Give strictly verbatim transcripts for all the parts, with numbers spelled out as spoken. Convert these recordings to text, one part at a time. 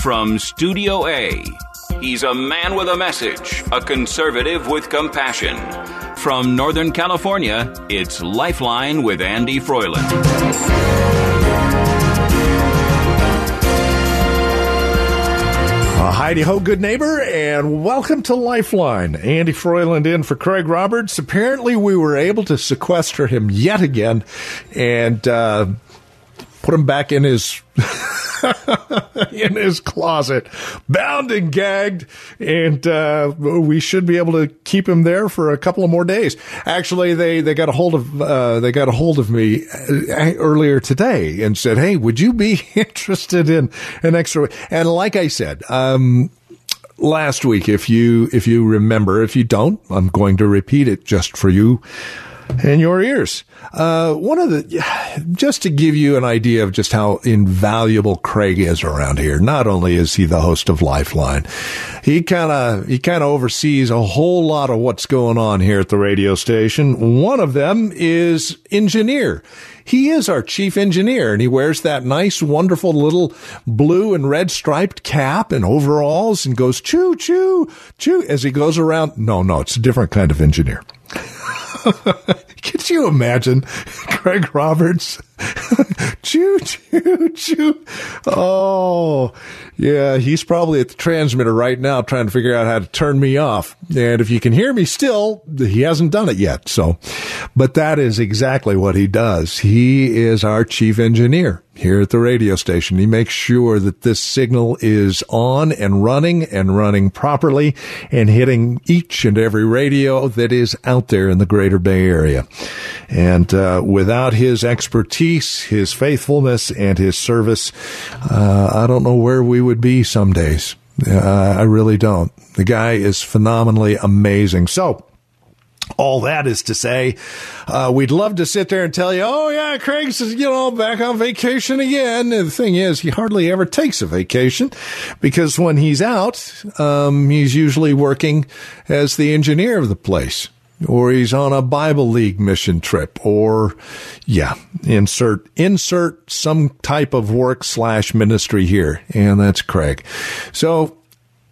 From Studio A, he's a man with a message, a conservative with compassion. From Northern California, it's Lifeline with Andy Froiland. Uh, Heidi ho, good neighbor, and welcome to Lifeline. Andy Froiland in for Craig Roberts. Apparently, we were able to sequester him yet again and uh, put him back in his... in his closet, bound and gagged, and uh, we should be able to keep him there for a couple of more days. Actually, they, they got a hold of uh, they got a hold of me earlier today and said, "Hey, would you be interested in an extra?" And like I said, um, last week, if you if you remember, if you don't, I'm going to repeat it just for you and your ears. Uh, one of the, just to give you an idea of just how invaluable Craig is around here. Not only is he the host of Lifeline, he kind of, he kind of oversees a whole lot of what's going on here at the radio station. One of them is engineer. He is our chief engineer, and he wears that nice, wonderful little blue and red striped cap and overalls and goes choo, choo, choo as he goes around. No, no, it's a different kind of engineer. Could you imagine Craig Roberts? Choo, choo, choo. Oh, yeah, he's probably at the transmitter right now trying to figure out how to turn me off. And if you can hear me still, he hasn't done it yet. So, but that is exactly what he does. He is our chief engineer here at the radio station. He makes sure that this signal is on and running and running properly and hitting each and every radio that is out there in the greater Bay Area. And uh, without his expertise, his faithfulness, and his service, uh, I don't know where we would be some days. Uh, I really don't. The guy is phenomenally amazing. So, all that is to say, uh, we'd love to sit there and tell you, oh, yeah, Craig's, you know, back on vacation again. And the thing is, he hardly ever takes a vacation because when he's out, um, he's usually working as the engineer of the place, or he's on a Bible League mission trip, or, yeah, insert insert some type of work slash ministry here. And that's Craig. So,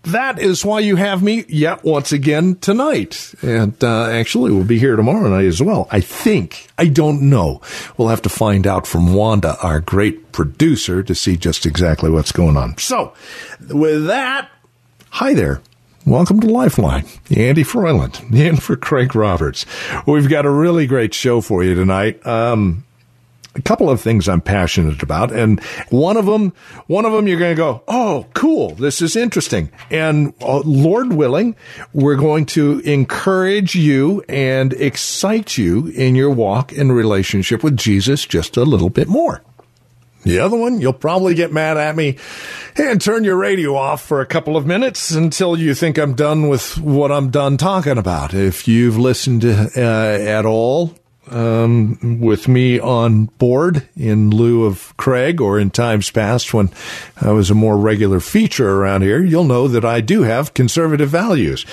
that is why you have me yet once again tonight. And uh, actually, we'll be here tomorrow night as well. I think. I don't know. We'll have to find out from Wanda, our great producer, to see just exactly what's going on. So, with that, hi there. Welcome to Lifeline. Andy Froiland, in for Craig Roberts. We've got a really great show for you tonight. Um... A couple of things I'm passionate about, and one of them, one of them, you're going to go, oh, cool, this is interesting. And uh, Lord willing, we're going to encourage you and excite you in your walk and relationship with Jesus just a little bit more. The other one, you'll probably get mad at me and turn your radio off for a couple of minutes until you think I'm done with what I'm done talking about. If you've listened uh, at all, Um, with me on board in lieu of Craig, or in times past when I was a more regular feature around here, you'll know that I do have conservative values.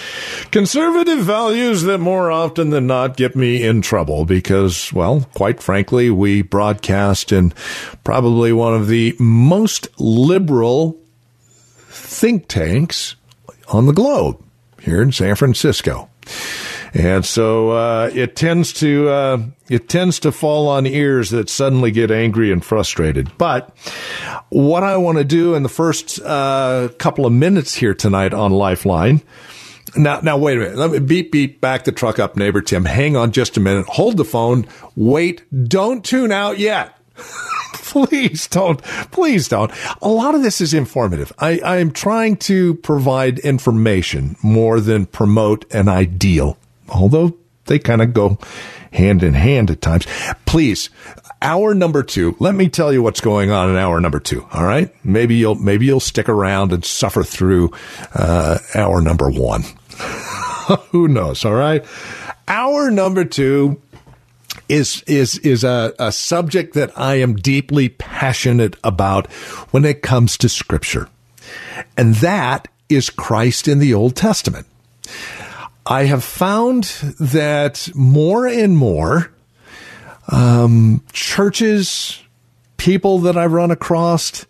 Conservative values that more often than not get me in trouble because, well, quite frankly, we broadcast in probably one of the most liberal think tanks on the globe here in San Francisco. And so uh, it tends to uh, it tends to fall on ears that suddenly get angry and frustrated. But what I want to do in the first uh, couple of minutes here tonight on Lifeline. Now, now wait a minute. Let me beep beep back the truck up, neighbor Tim. Hang on just a minute. Hold the phone. Wait. Don't tune out yet. Please don't. Please don't. A lot of this is informative. I, I am trying to provide information more than promote an ideal. Although they kind of go hand in hand at times. Please, hour number two, let me tell you what's going on in hour number two. All right. Maybe you'll, maybe you'll stick around and suffer through, uh, hour number one. Who knows? All right. Hour number two is, is, is a, a subject that I am deeply passionate about when it comes to Scripture. And that is Christ in the Old Testament. I have found that more and more um, churches, people that I run across,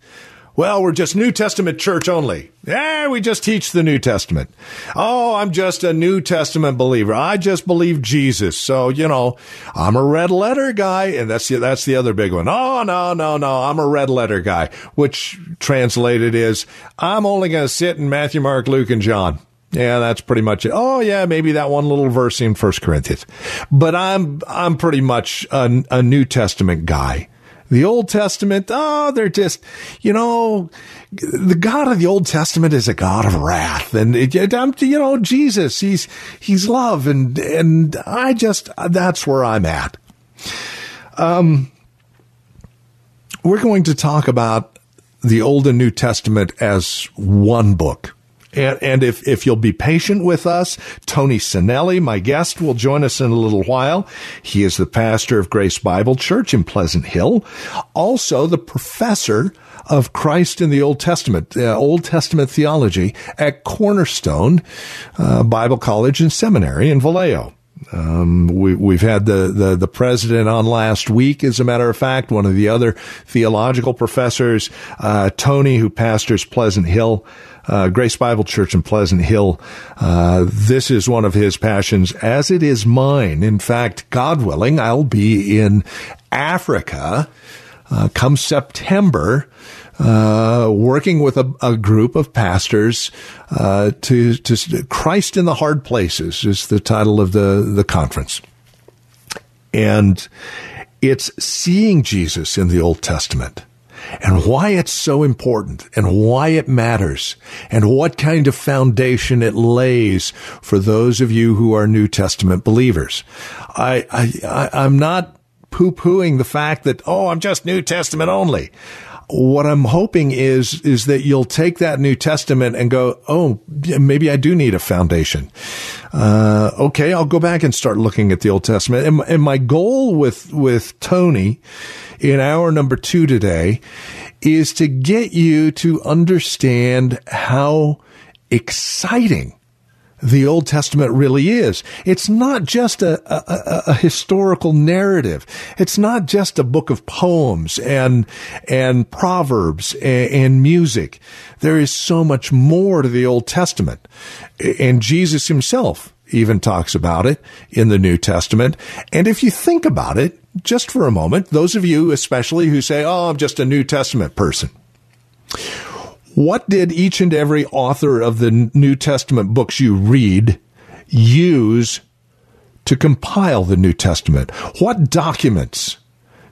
well, we're just New Testament church only. Yeah, we just teach the New Testament. Oh, I'm just a New Testament believer. I just believe Jesus. So, you know, I'm a red letter guy. And that's the, that's the other big one. Oh, no, no, no. I'm a red letter guy, which translated is I'm only going to sit in Matthew, Mark, Luke, and John. Yeah, that's pretty much it. Oh, yeah, maybe that one little verse in First Corinthians. But I'm, I'm pretty much a, a New Testament guy. The Old Testament, oh, they're just, you know, the God of the Old Testament is a God of wrath. And, it, you know, Jesus, he's, he's love. And, and I just, that's where I'm at. Um, we're going to talk about the Old and New Testament as one book. And, and if, if you'll be patient with us, Tony Cinelli, my guest, will join us in a little while. He is the pastor of Grace Bible Church in Pleasant Hill, also the professor of Christ in the Old Testament, uh, Old Testament theology at Cornerstone uh, Bible College and Seminary in Vallejo. Um, we, we've had the, the, the president on last week, as a matter of fact, one of the other theological professors, uh, Tony, who pastors Pleasant Hill. Uh, Grace Bible Church in Pleasant Hill. Uh, this is one of his passions, as it is mine. In fact, God willing, I'll be in Africa uh, come September, uh, working with a, a group of pastors uh, to, to Christ in the Hard Places is the title of the, the conference. And it's seeing Jesus in the Old Testament. And why it's so important and why it matters and what kind of foundation it lays for those of you who are New Testament believers. I, I, I'm not poo-pooing the fact that, oh, I'm just New Testament only. What I'm hoping is, is that you'll take that New Testament and go, oh, maybe I do need a foundation. Uh, okay, I'll go back and start looking at the Old Testament. And, and my goal with, with Tony in hour number two today is to get you to understand how exciting the Old Testament really is. It's not just a, a, a historical narrative. It's not just a book of poems and and proverbs and, and music. There is so much more to the Old Testament. And Jesus himself even talks about it in the New Testament. And if you think about it, just for a moment, those of you especially who say, oh, I'm just a New Testament person. What did each and every author of the New Testament books you read use to compile the New Testament? What documents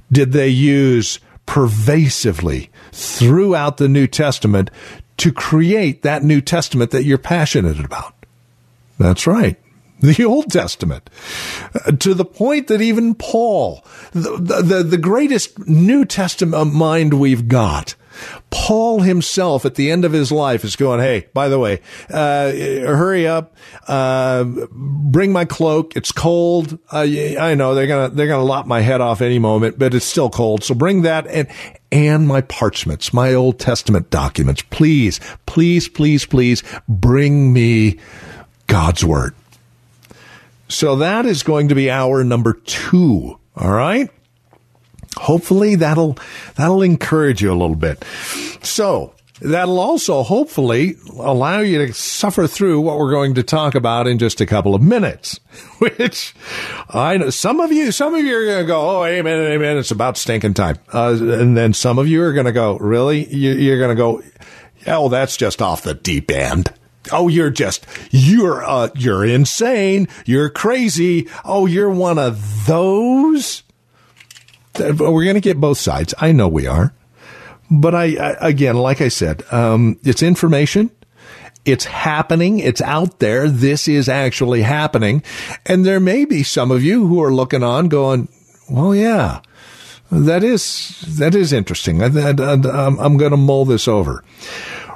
did they use pervasively throughout the New Testament to create that New Testament that you're passionate about? That's right. The Old Testament, to the point that even Paul, the, the, the greatest New Testament mind we've got, Paul himself at the end of his life is going, hey, by the way, uh, hurry up, uh, bring my cloak. It's cold. Uh, I know they're going to, they're going to lop my head off any moment, but it's still cold. So bring that and, and my parchments, my Old Testament documents. Please, please, please, please bring me God's word. So that is going to be hour number two. All right. Hopefully that'll, that'll encourage you a little bit. So that'll also hopefully allow you to suffer through what we're going to talk about in just a couple of minutes, which I know some of you, some of you are going to go, oh, amen, amen. It's about stinking time. Uh, and then some of you are going to go, really? You, you're going to go, oh, that's just off the deep end. Oh, you're just, you're, uh, you're insane. You're crazy. Oh, you're one of those. We're going to get both sides. I know we are. But I, I again, like I said, um, it's information It's happening. It's out there. This is actually happening. And there may be some of you who are looking on going, well, yeah, that is, that is interesting. I, I, I'm, I'm going to mull this over.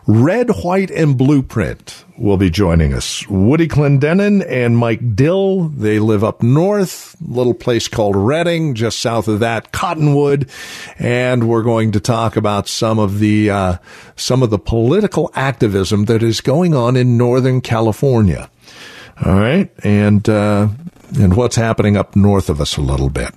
Red, White, and Blueprint will be joining us. Woody Clendenen and Mike Dill, they live up north, little place called Redding, just south of that, Cottonwood. And we're going to talk about some of the, uh, some of the political activism that is going on in Northern California. All right. And, uh, and what's happening up north of us a little bit.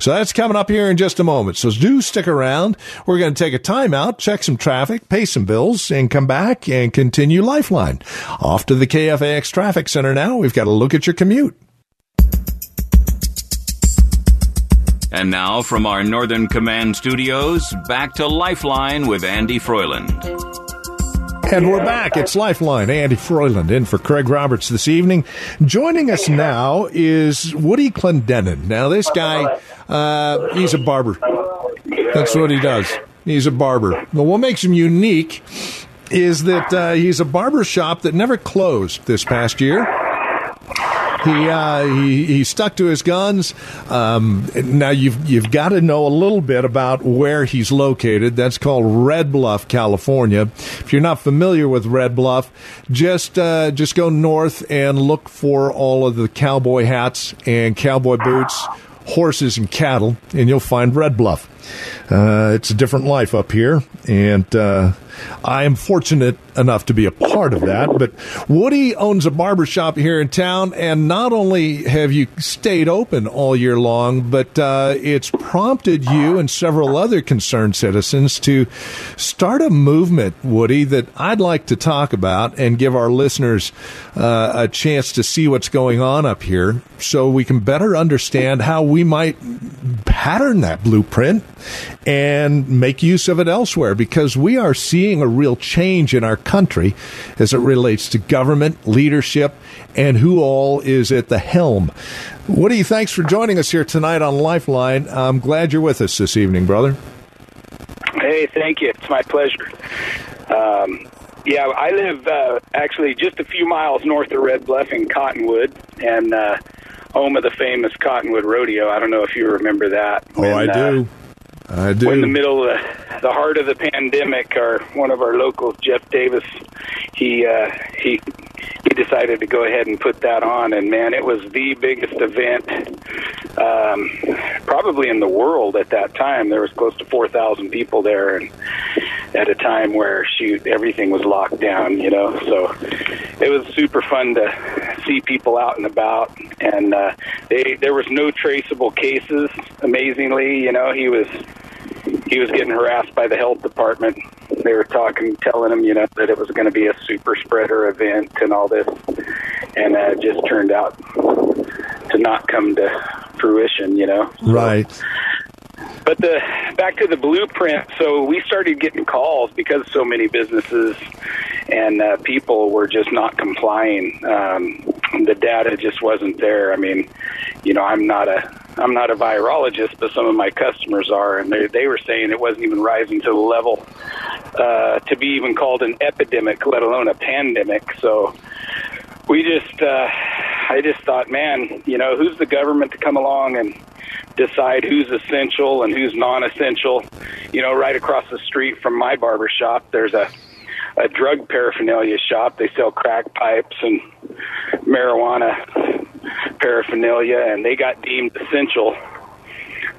So that's coming up here in just a moment. So do stick around. We're going to take a time out, check some traffic, pay some bills, and come back and continue Lifeline. Off to the K F A X Traffic Center now. We've got a look at your commute. And now from our Northern Command Studios, back to Lifeline with Andy Froiland. And we're back. It's Lifeline. Andy Froiland in for Craig Roberts this evening. Joining us now is Woody Clendenen. Now, this guy, uh, he's a barber. That's what he does. He's a barber. But what makes him unique is that uh, he's a barber shop that never closed this past year. He, uh, he he stuck to his guns. Um, now, you've you've got to know a little bit about where he's located. That's called Red Bluff, California. If you're not familiar with Red Bluff, just, uh, just go north and look for all of the cowboy hats and cowboy boots, horses and cattle, and you'll find Red Bluff. Uh, it's a different life up here, and uh, I am fortunate enough to be a part of that. But Woody owns a barbershop here in town, and not only have you stayed open all year long, but uh, it's prompted you and several other concerned citizens to start a movement, Woody, that I'd like to talk about and give our listeners uh, a chance to see what's going on up here so we can better understand how we might pattern that blueprint and make use of it elsewhere, because we are seeing a real change in our country as it relates to government, leadership, and who all is at the helm. Woody, thanks for joining us here tonight on Lifeline. I'm glad you're with us this evening, brother. Hey, thank you. It's my pleasure. Um, yeah, I live uh, actually just a few miles north of Red Bluff in Cottonwood, and uh, home of the famous Cottonwood Rodeo. I don't know if you remember that. Oh, when, I do. Uh, I do. We're in the middle of the, the heart of the pandemic. Our one of our locals, Jeff Davis, he uh, he he decided to go ahead and put that on, and man, it was the biggest event um, probably in the world at that time. There was close to four thousand people there, and at a time where shoot everything was locked down, you know. So it was super fun to see people out and about, and uh, they there was no traceable cases. Amazingly, you know, he was. He was getting harassed by the health department. They were talking, telling him, you know, that it was going to be a super spreader event and all this, and uh, it just turned out to not come to fruition, you know. Right. So, but the back to the blueprint. So we started getting calls because so many businesses and uh, people were just not complying. Um, the data just wasn't there. I mean, you know, I'm not a I'm not a virologist, but some of my customers are, and they they were saying it wasn't even rising to the level uh, to be even called an epidemic, let alone a pandemic. So we just, uh, I just thought, man, you know, who's the government to come along and decide who's essential and who's non-essential? You know, right across the street from my barbershop, there's a a drug paraphernalia shop. They sell crack pipes and marijuana paraphernalia, and they got deemed essential,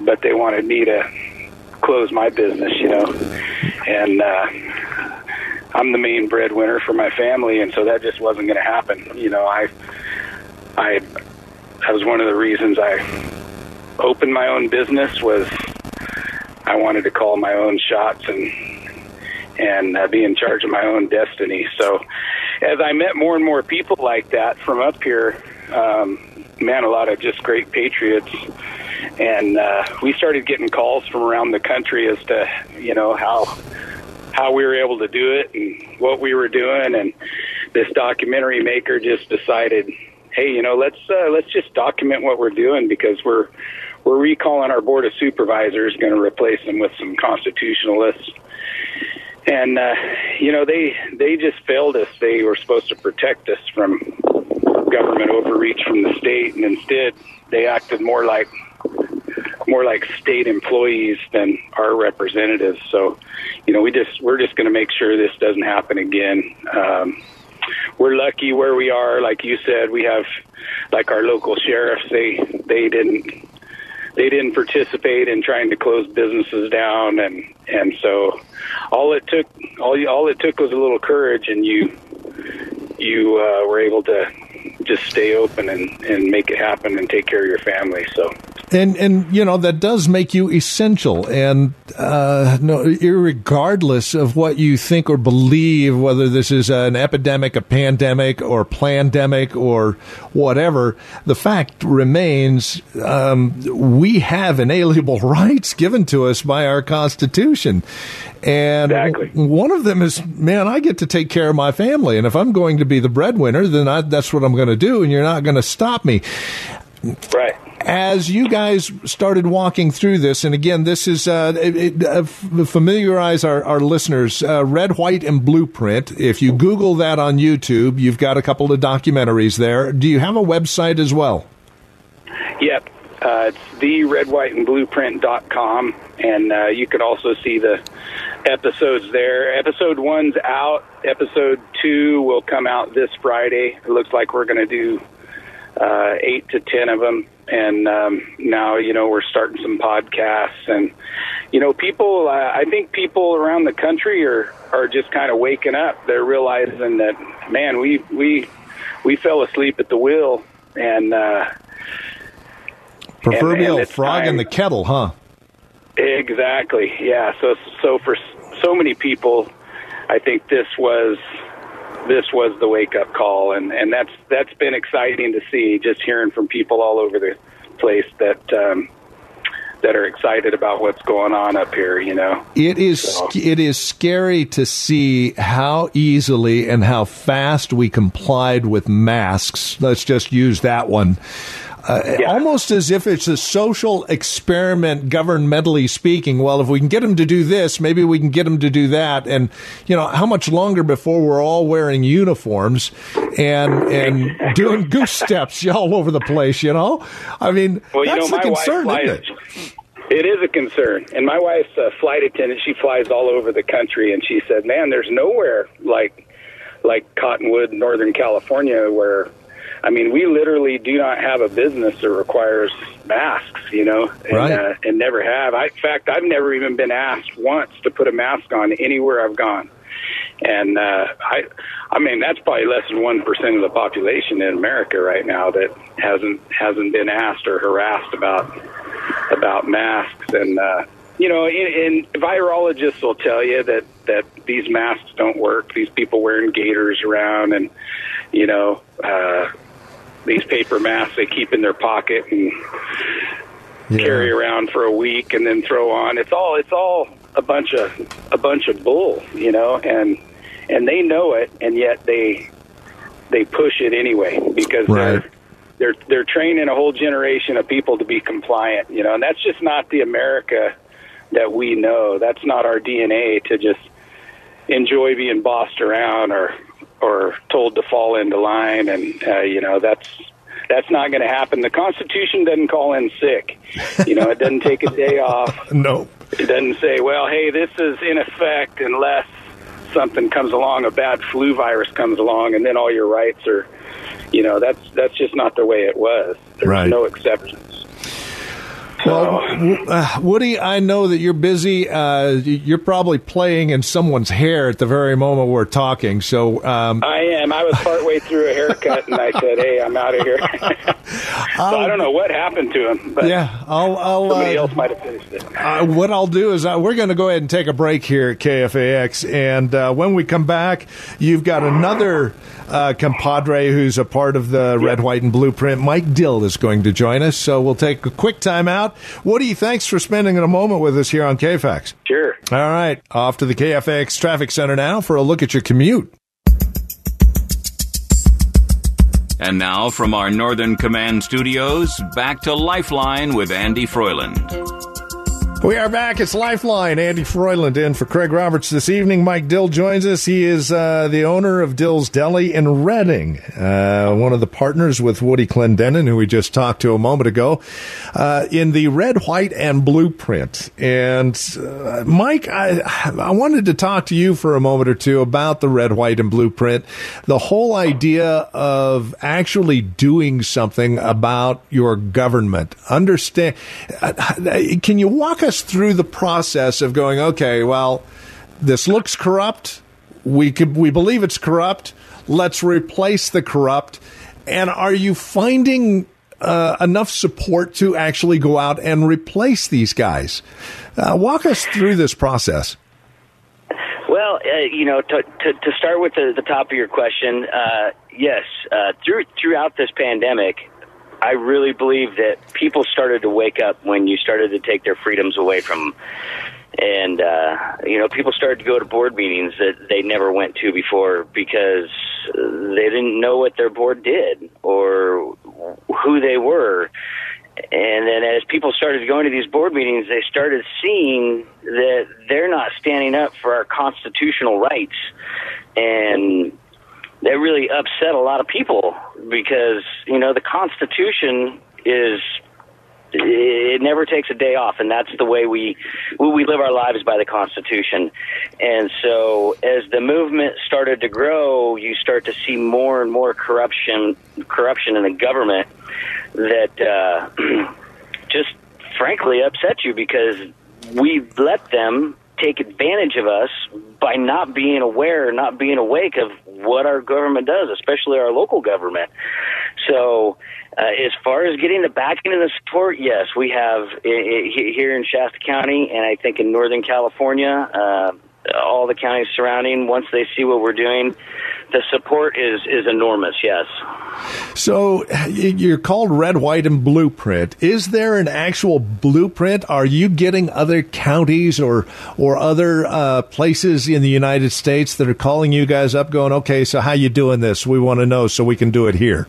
but they wanted me to close my business, you know. And uh, I'm the main breadwinner for my family, and so that just wasn't going to happen. You know, I, I, that was one of the reasons I opened my own business, was I wanted to call my own shots and and uh, be in charge of my own destiny. So as I met more and more people like that from up here, Um, man, a lot of just great patriots, and uh, we started getting calls from around the country as to, you know, how how we were able to do it and what we were doing. And this documentary maker just decided, hey, you know, let's uh, let's just document what we're doing, because we're we're recalling our board of supervisors, going to replace them with some constitutionalists. And, uh, you know, they they just failed us. They were supposed to protect us from government overreach from the state, and instead they acted more like more like state employees than our representatives. So, you know, we just we're just going to make sure this doesn't happen again. Um, we're lucky where we are. Like you said, we have, like, our local sheriffs. They they didn't they didn't participate in trying to close businesses down, and and so all it took all all it took was a little courage, and you you uh, were able to just stay open and, and make it happen and take care of your family. So. And, and you know, that does make you essential. And uh, no, irregardless of what you think or believe, whether this is an epidemic, a pandemic, or plandemic, or whatever, the fact remains um, we have inalienable rights given to us by our Constitution. And exactly. One of them is, man, I get to take care of my family. And if I'm going to be the breadwinner, then I, that's what I'm going to do, and you're not going to stop me. Right. As you guys started walking through this, and again, this is uh, it, uh, familiarize our, our listeners, uh, Red, White, and Blueprint. If you Google that on YouTube, you've got a couple of documentaries there. Do you have a website as well? Yep. Uh, it's the Red, White, and Blueprint dot com, and uh, you can also see the episodes there. Episode one's out. Episode two will come out this Friday. It looks like we're going to do uh, eight to ten of them. And um, now, you know, we're starting some podcasts, and, you know, people, uh, I think people around the country are, are just kind of waking up. They're realizing that, man, we, we, we fell asleep at the wheel, and, uh, proverbial and, and frog time. In the kettle, huh? Exactly. Yeah. So, so for so many people, I think this was, This was the wake-up call, and, and that's that's been exciting to see, just hearing from people all over the place that um, that are excited about what's going on up here, you know. It is so. It is scary to see how easily and how fast we complied with masks. Let's just use that one. Uh, yeah. Almost as if it's a social experiment, governmentally speaking. Well, if we can get them to do this, maybe we can get them to do that. And, you know, how much longer before we're all wearing uniforms and and doing goose steps all over the place, you know? I mean, well, that's you know, a concern, isn't it? It is a concern. And my wife's a flight attendant. She flies all over the country, and she said, man, there's nowhere like like Cottonwood, Northern California, where I mean, we literally do not have a business that requires masks, you know, and, right. uh, and never have. I, in fact, I've never even been asked once to put a mask on anywhere I've gone. And, uh, I, I mean, that's probably less than one percent of the population in America right now that hasn't, hasn't been asked or harassed about, about masks. And, uh, you know, and, and virologists will tell you that, that these masks don't work. These people wearing gaiters around and, you know, uh, these paper masks they keep in their pocket and yeah. carry around for a week and then throw on. It's all it's all a bunch of a bunch of bull, you know, and and they know it, and yet they they push it anyway because right. they're they're they're training a whole generation of people to be compliant, you know, and that's just not the America that we know. That's not our D N A to just enjoy being bossed around or or told to fall into line, and uh, you know that's that's not going to happen. The Constitution doesn't call in sick. You know, it doesn't take a day off. No, it doesn't say, well, hey, this is in effect unless something comes along, a bad flu virus comes along, and then all your rights are, you know, that's that's just not the way it was. There's right. no exceptions. Well, uh, Woody, I know that you're busy. Uh, you're probably playing in someone's hair at the very moment we're talking. So um, I am. I was partway through a haircut, and I said, "Hey, I'm out of here." so I'll, I don't know what happened to him. But yeah, I'll. I'll somebody uh, else might have finished it. Uh, what I'll do is I, we're going to go ahead and take a break here at K F A X, and uh, when we come back, you've got another uh, compadre who's a part of the Red, White, and Blueprint. Mike Dill is going to join us, so we'll take a quick time out. Woody, thanks for spending a moment with us here on K F A X. Sure. All right. Off to the K F A X Traffic Center now for a look at your commute. And now from our Northern Command studios, back to Lifeline with Andy Froiland. We are back. It's Lifeline. Andy Froiland in for Craig Roberts this evening. Mike Dill joins us. He is uh, the owner of Dill's Deli in Redding, uh, one of the partners with Woody Clendenen, who we just talked to a moment ago, uh, in the Red, White, and Blueprint. And uh, Mike, I, I wanted to talk to you for a moment or two about the Red, White, and Blueprint, the whole idea of actually doing something about your government. Understand? Can you walk us through the process of going, okay, well, this looks corrupt, we could we believe it's corrupt, let's replace the corrupt, and are you finding uh, enough support to actually go out and replace these guys? Uh, walk us through this process. Well, uh, you know, to, to, to start with the, the top of your question, uh, yes, uh, through, throughout this pandemic, I really believe that people started to wake up when you started to take their freedoms away from them. And, uh, you know, people started to go to board meetings that they never went to before because they didn't know what their board did or who they were. And then as people started going to these board meetings, they started seeing that they're not standing up for our constitutional rights. And that really upset a lot of people because, you know, the Constitution is, it never takes a day off, and that's the way we we live our lives, by the Constitution. And so as the movement started to grow, you start to see more and more corruption corruption in the government that uh, just frankly upset you because we let them take advantage of us by not being aware, not being awake of what our government does, especially our local government. So uh, as far as getting the backing and the support, yes, we have it, it, here in Shasta County, and I think in Northern California, uh, all the counties surrounding, once they see what we're doing, the support is, is enormous, yes. So you're called Red, White, and Blueprint. Is there an actual blueprint? Are you getting other counties or or other uh, places in the United States that are calling you guys up going, okay, so how you doing this? We want to know so we can do it here.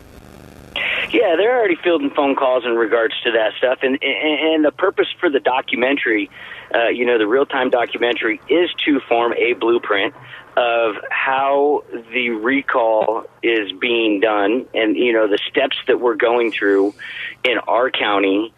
Yeah, they're already fielding phone calls in regards to that stuff. And, and, and the purpose for the documentary, uh, you know, the real-time documentary, is to form a blueprint of how the recall is being done and, you know, the steps that we're going through in our county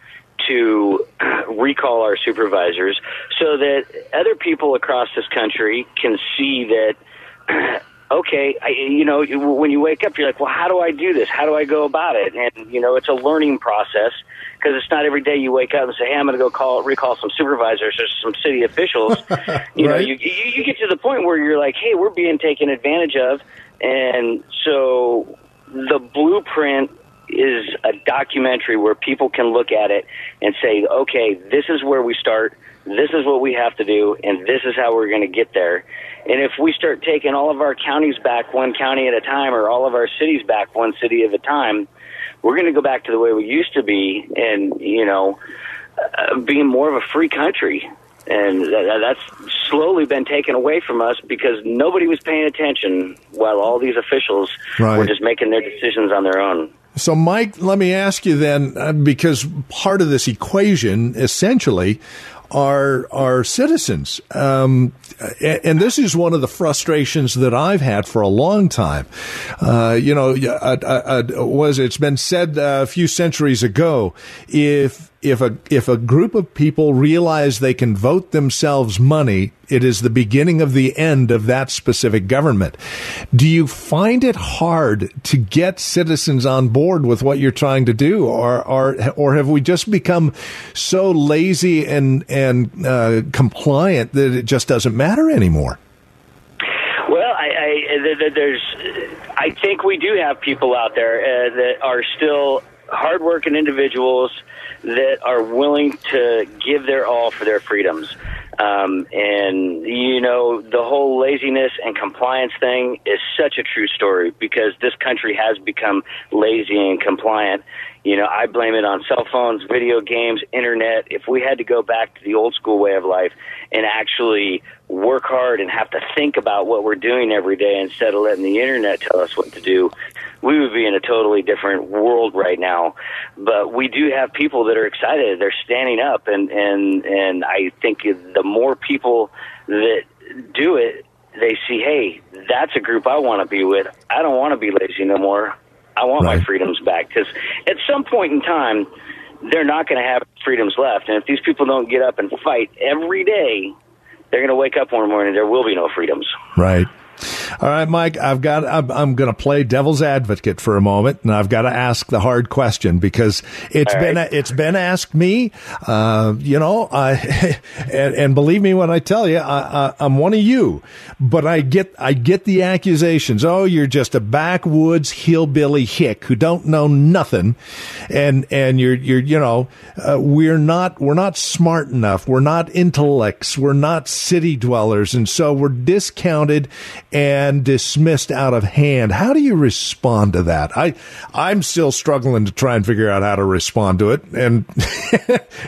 to recall our supervisors so that other people across this country can see that, okay, I, you know, when you wake up, you're like, well, how do I do this? How do I go about it? And, you know, it's a learning process because it's not every day you wake up and say, hey, I'm going to go call recall some supervisors or some city officials. you right? know, you, you, you get to the point where you're like, hey, we're being taken advantage of. And so the blueprint is a documentary where people can look at it and say, okay, this is where we start. This is what we have to do, and this is how we're going to get there. And if we start taking all of our counties back one county at a time or all of our cities back one city at a time, we're going to go back to the way we used to be and, you know, uh, being more of a free country. And that, that's slowly been taken away from us because nobody was paying attention while all these officials right. were just making their decisions on their own. So, Mike, let me ask you then, because part of this equation, essentially, Are are citizens, um, and this is one of the frustrations that I've had for a long time. Uh, you know, I, I, I, was it's been said a few centuries ago, if if a if a group of people realize they can vote themselves money, it is the beginning of the end of that specific government. Do you find it hard to get citizens on board with what you're trying to do, or or or have we just become so lazy and and and uh, compliant that it just doesn't matter anymore? Well, I, I, there's, I think we do have people out there uh, that are still hardworking individuals that are willing to give their all for their freedoms. Um, and, you know, the whole laziness and compliance thing is such a true story because this country has become lazy and compliant. You know, I blame it on cell phones, video games, internet. If we had to go back to the old school way of life and actually work hard and have to think about what we're doing every day instead of letting the internet tell us what to do, we would be in a totally different world right now. But we do have people that are excited. They're standing up, and, and, and I think the more people that do it, they see, hey, that's a group I want to be with. I don't want to be lazy no more. I want right. my freedoms back. Because at some point in time, they're not going to have freedoms left. And if these people don't get up and fight every day, they're going to wake up one morning and there will be no freedoms. Right. All right, Mike, I've got, I'm, I'm going to play devil's advocate for a moment, and I've got to ask the hard question because it's All been, right. it's been asked me, uh, you know, I, and, and believe me when I tell you, I, I, I'm one of you, but I get, I get the accusations. Oh, you're just a backwoods hillbilly hick who don't know nothing. And, and you're, you're, you know, uh, we're not, we're not smart enough. We're not intellects. We're not city dwellers. And so we're discounted and dismissed out of hand. How do you respond to that? I, I'm still struggling to try and figure out how to respond to it. And,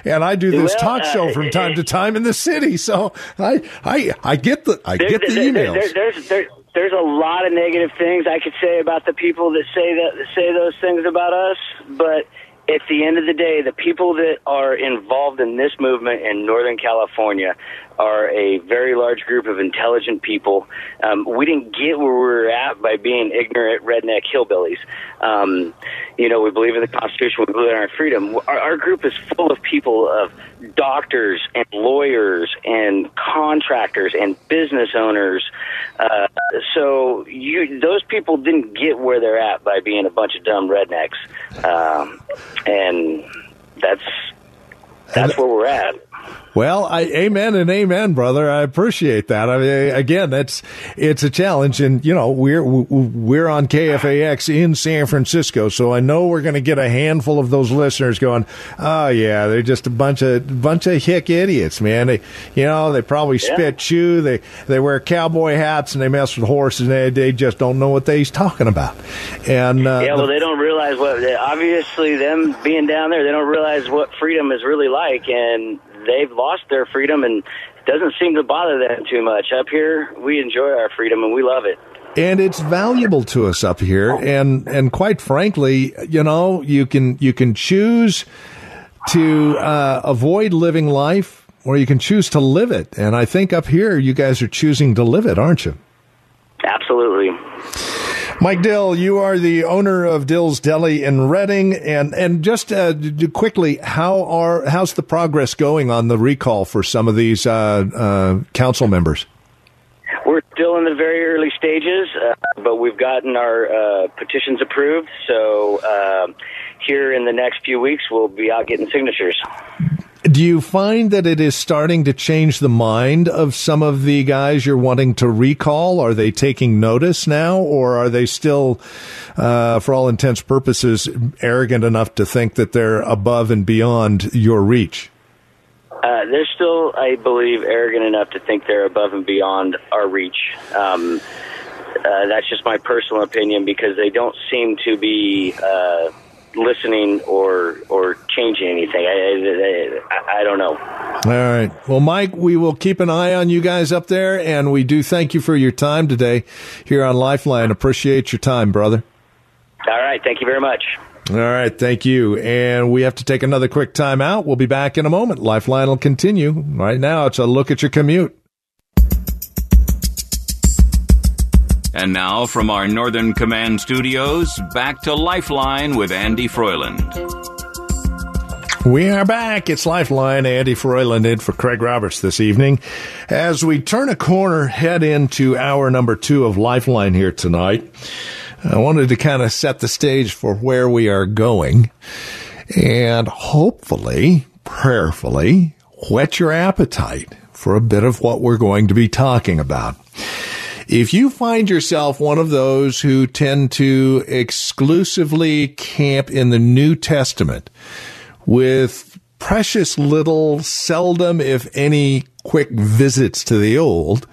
and I do this well, talk uh, show from time to time in the city. So I, I, I get the, I there, get the there, emails. There, there, there's, there, there's a lot of negative things I could say about the people that say that, that say those things about us. But at the end of the day, the people that are involved in this movement in Northern California are a very large group of intelligent people. Um, we didn't get where we were at by being ignorant redneck hillbillies. Um, you know, we believe in the Constitution, we believe in our freedom. Our, our group is full of people, of doctors and lawyers and contractors and business owners. Uh, so you, those people didn't get where they're at by being a bunch of dumb rednecks. Um, and that's that's where we're at. Well, I, amen and amen, brother. I appreciate that. I mean, again, that's, it's a challenge. And, you know, we're, we're on K F A X in San Francisco. So I know we're going to get a handful of those listeners going, oh yeah, they're just a bunch of, bunch of hick idiots, man. They, you know, they probably yeah. spit chew. They, they wear cowboy hats and they mess with horses and they, they just don't know what they's talking about. And, uh, yeah, well, the, they don't realize what, they, obviously them being down there, they don't realize what freedom is really like. And they've lost their freedom, and it doesn't seem to bother them too much. Up here, we enjoy our freedom, and we love it. And it's valuable to us up here. And, and quite frankly, you know, you can, you can choose to uh, avoid living life, or you can choose to live it. And I think up here, you guys are choosing to live it, aren't you? Absolutely. Mike Dill, you are the owner of Dill's Deli in Redding, and and just uh, quickly, how are how's the progress going on the recall for some of these uh, uh, council members? We're still in the very early stages, uh, but we've gotten our uh, petitions approved. So uh, here in the next few weeks, we'll be out getting signatures. Do you find that it is starting to change the mind of some of the guys you're wanting to recall? Are they taking notice now, or are they still, uh, for all intents and purposes, arrogant enough to think that they're above and beyond your reach? Uh, they're still, I believe, arrogant enough to think they're above and beyond our reach. Um, uh, that's just my personal opinion, because they don't seem to be... Uh, listening or or changing anything. I, I, I don't know. All right. Well, Mike, we will keep an eye on you guys up there, and we do thank you for your time today here on Lifeline. Appreciate your time, brother. All right. Thank you very much. All right. Thank you. And we have to take another quick time out. We'll be back in a moment. Lifeline will continue. Right now, it's a look at your commute. And now, from our Northern Command Studios, back to Lifeline with Andy Froiland. We are back. It's Lifeline. Andy Froiland in for Craig Roberts this evening. As we turn a corner, head into hour number two of Lifeline here tonight, I wanted to kind of set the stage for where we are going and hopefully, prayerfully, whet your appetite for a bit of what we're going to be talking about. If you find yourself one of those who tend to exclusively camp in the New Testament with precious little, seldom, if any, quick visits to the Old,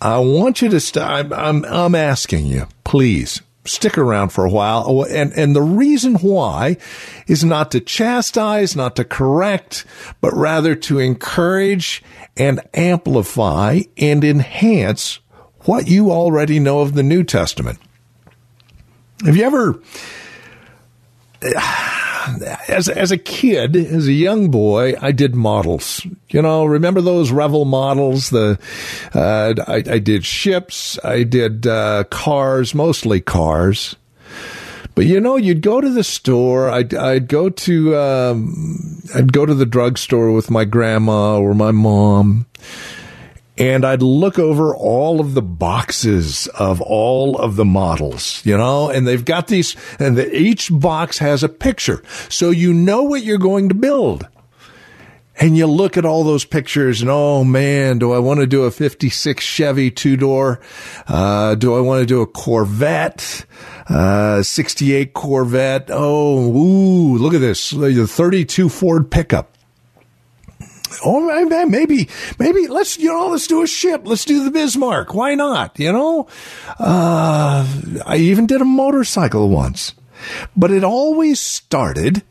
I want you to st- I'm, I'm, I'm asking you, please, stick around for a while. And, and the reason why is not to chastise, not to correct, but rather to encourage and amplify and enhance what you already know of the New Testament. Have you ever, as, as a kid, as a young boy, I did models. You know, remember those Revell models? The uh, I, I did ships, I did uh, cars, mostly cars. But, you know, you'd go to the store. I'd, I'd go to um, I'd go to the drugstore with my grandma or my mom, and I'd look over all of the boxes of all of the models, you know, and they've got these, and the, each box has a picture. So you know what you're going to build. And you look at all those pictures and, oh, man, do I want to do a fifty-six Chevy two-door? Uh, do I want to do a Corvette? Uh, sixty-eight Corvette. Oh, ooh, look at this. The thirty-two Ford pickup. Oh, maybe, maybe let's, you know, let's do a ship. Let's do the Bismarck. Why not? You know, uh, I even did a motorcycle once, but it always started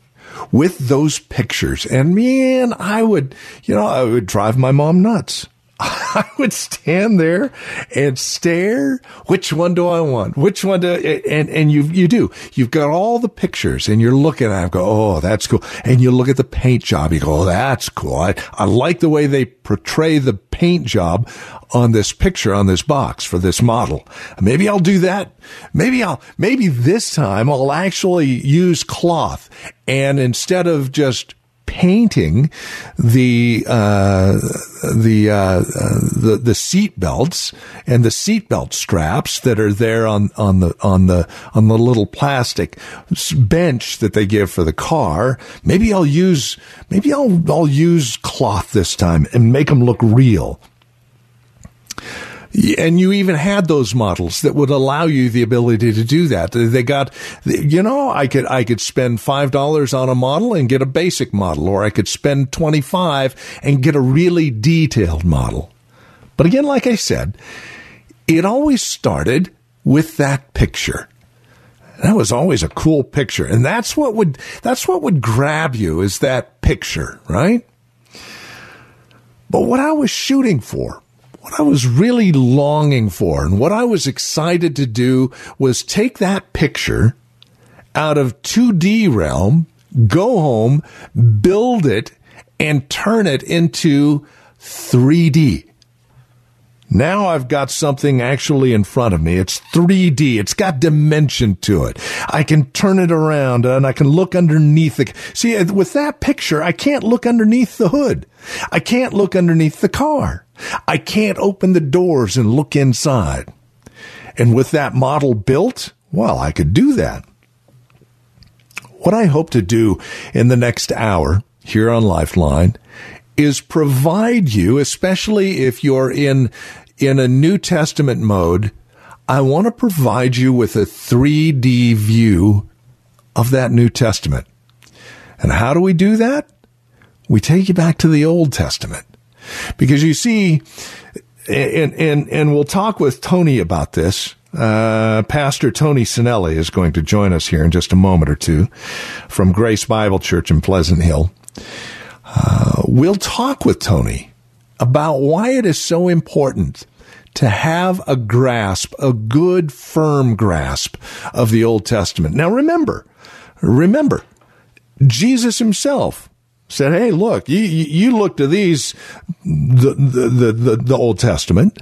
with those pictures. And man, I would, you know, I would drive my mom nuts. I would stand there and stare. Which one do I want? Which one do, and, and you, you do, you've got all the pictures and you're looking at them, go, oh, that's cool. And you look at the paint job, you go, oh, that's cool. I, I like the way they portray the paint job on this picture, on this box for this model. Maybe I'll do that. Maybe I'll, maybe this time I'll actually use cloth. And instead of just painting the uh, the uh, the the seat belts and the seat belt straps that are there on on the on the on the little plastic bench that they give for the car. Maybe I'll use maybe I'll I'll use cloth this time and make them look real. And you even had those models that would allow you the ability to do that. They got, you know, I could, I could spend five dollars on a model and get a basic model, or I could spend twenty-five dollars and get a really detailed model. But again, like I said, it always started with that picture. That was always a cool picture. And that's what would, that's what would grab you, is that picture, right? But what I was shooting for, what I was really longing for, and what I was excited to do, was take that picture out of two D realm, go home, build it, and turn it into three D. Now I've got something actually in front of me. It's three D. It's got dimension to it. I can turn it around and I can look underneath the, see, with that picture, I can't look underneath the hood. I can't look underneath the car. I can't open the doors and look inside. And with that model built, well, I could do that. What I hope to do in the next hour here on Lifeline is provide you, especially if you're in in a New Testament mode, I want to provide you with a three D view of that New Testament. And how do we do that? We take you back to the Old Testament. Because you see, and and and we'll talk with Tony about this. Uh, Pastor Tony Cinelli is going to join us here in just a moment or two from Grace Bible Church in Pleasant Hill. Uh, we'll talk with Tony about why it is so important to have a grasp, a good, firm grasp of the Old Testament. Now, remember, remember, Jesus himself said, hey, look, you, you look to these, the, the, the, the Old Testament,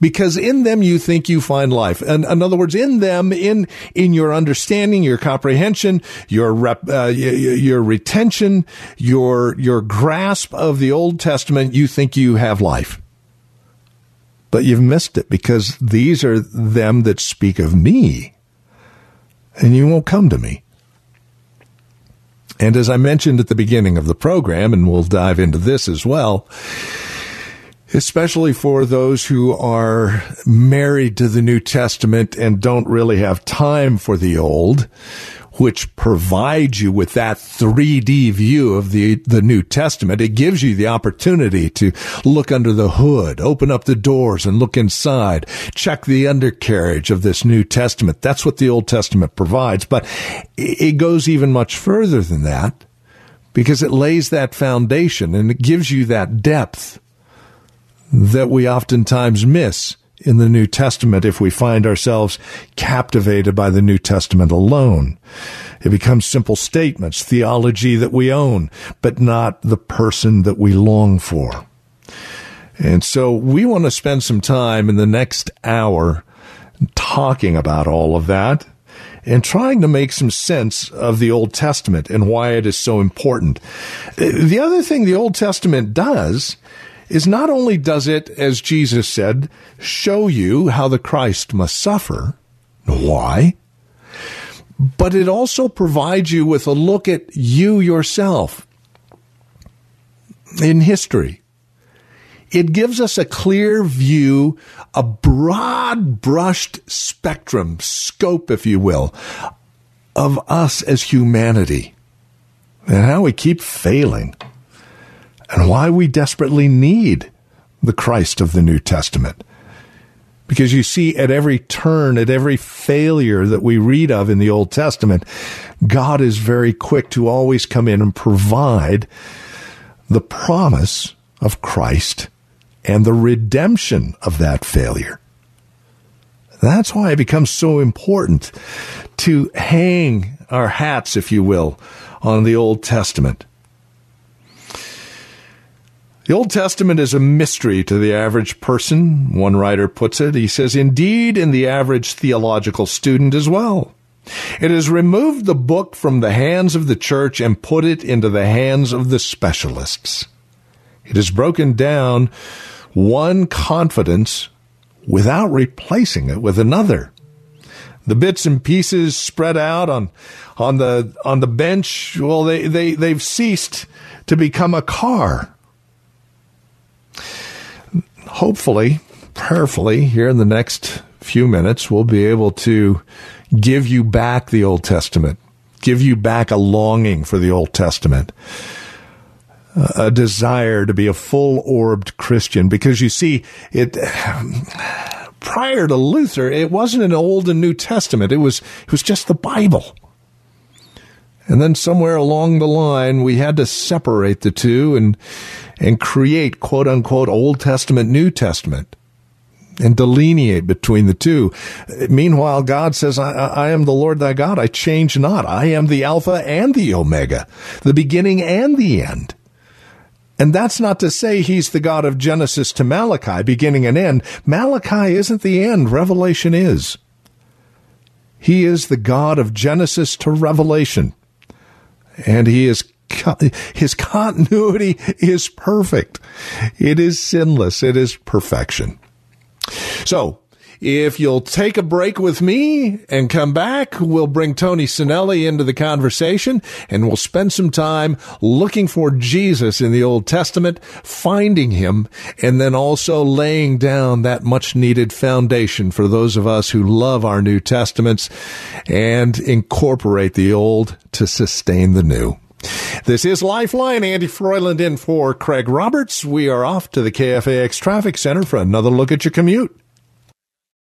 because in them you think you find life. And in other words, in them, in in your understanding, your comprehension, your rep, uh, your retention, your your grasp of the Old Testament, you think you have life. But you've missed it, because these are them that speak of me, and you won't come to me. And as I mentioned at the beginning of the program, and we'll dive into this as well, especially for those who are married to the New Testament and don't really have time for the Old, which provides you with that three D view of the, the New Testament. It gives you the opportunity to look under the hood, open up the doors and look inside, check the undercarriage of this New Testament. That's what the Old Testament provides. But it goes even much further than that, because it lays that foundation and it gives you that depth that we oftentimes miss in the New Testament if we find ourselves captivated by the New Testament alone. It becomes simple statements, theology that we own, but not the person that we long for. And so we want to spend some time in the next hour talking about all of that and trying to make some sense of the Old Testament and why it is so important. The other thing the Old Testament does is not only does it, as Jesus said, show you how the Christ must suffer, why, but it also provides you with a look at you yourself in history. It gives us a clear view, a broad-brushed spectrum, scope, if you will, of us as humanity and how we keep failing and why we desperately need the Christ of the New Testament. Because you see, at every turn, at every failure that we read of in the Old Testament, God is very quick to always come in and provide the promise of Christ and the redemption of that failure. That's why it becomes so important to hang our hats, if you will, on the Old Testament. The Old Testament is a mystery to the average person, one writer puts it. He says, indeed, in the average theological student as well. It has removed the book from the hands of the church and put it into the hands of the specialists. It has broken down one confidence without replacing it with another. The bits and pieces spread out on on the on the bench, well, they, they, they've ceased to become a car. Hopefully, prayerfully, here in the next few minutes, we'll be able to give you back the Old Testament, give you back a longing for the Old Testament, a desire to be a full-orbed Christian. Because you see, it prior to Luther, it wasn't an Old and New Testament. It was it was just the Bible. And then somewhere along the line, we had to separate the two and and create, quote-unquote, Old Testament, New Testament, and delineate between the two. Meanwhile, God says, I, I am the Lord thy God. I change not. I am the Alpha and the Omega, the beginning and the end. And that's not to say he's the God of Genesis to Malachi, beginning and end. Malachi isn't the end. Revelation is. He is the God of Genesis to Revelation. And he is his continuity is perfect. It is sinless. It is perfection. So, if you'll take a break with me and come back, we'll bring Tony Cinelli into the conversation, and we'll spend some time looking for Jesus in the Old Testament, finding him, and then also laying down that much-needed foundation for those of us who love our New Testaments and incorporate the old to sustain the new. This is Lifeline. Andy Froiland in for Craig Roberts. We are off to the K F A X Traffic Center for another look at your commute.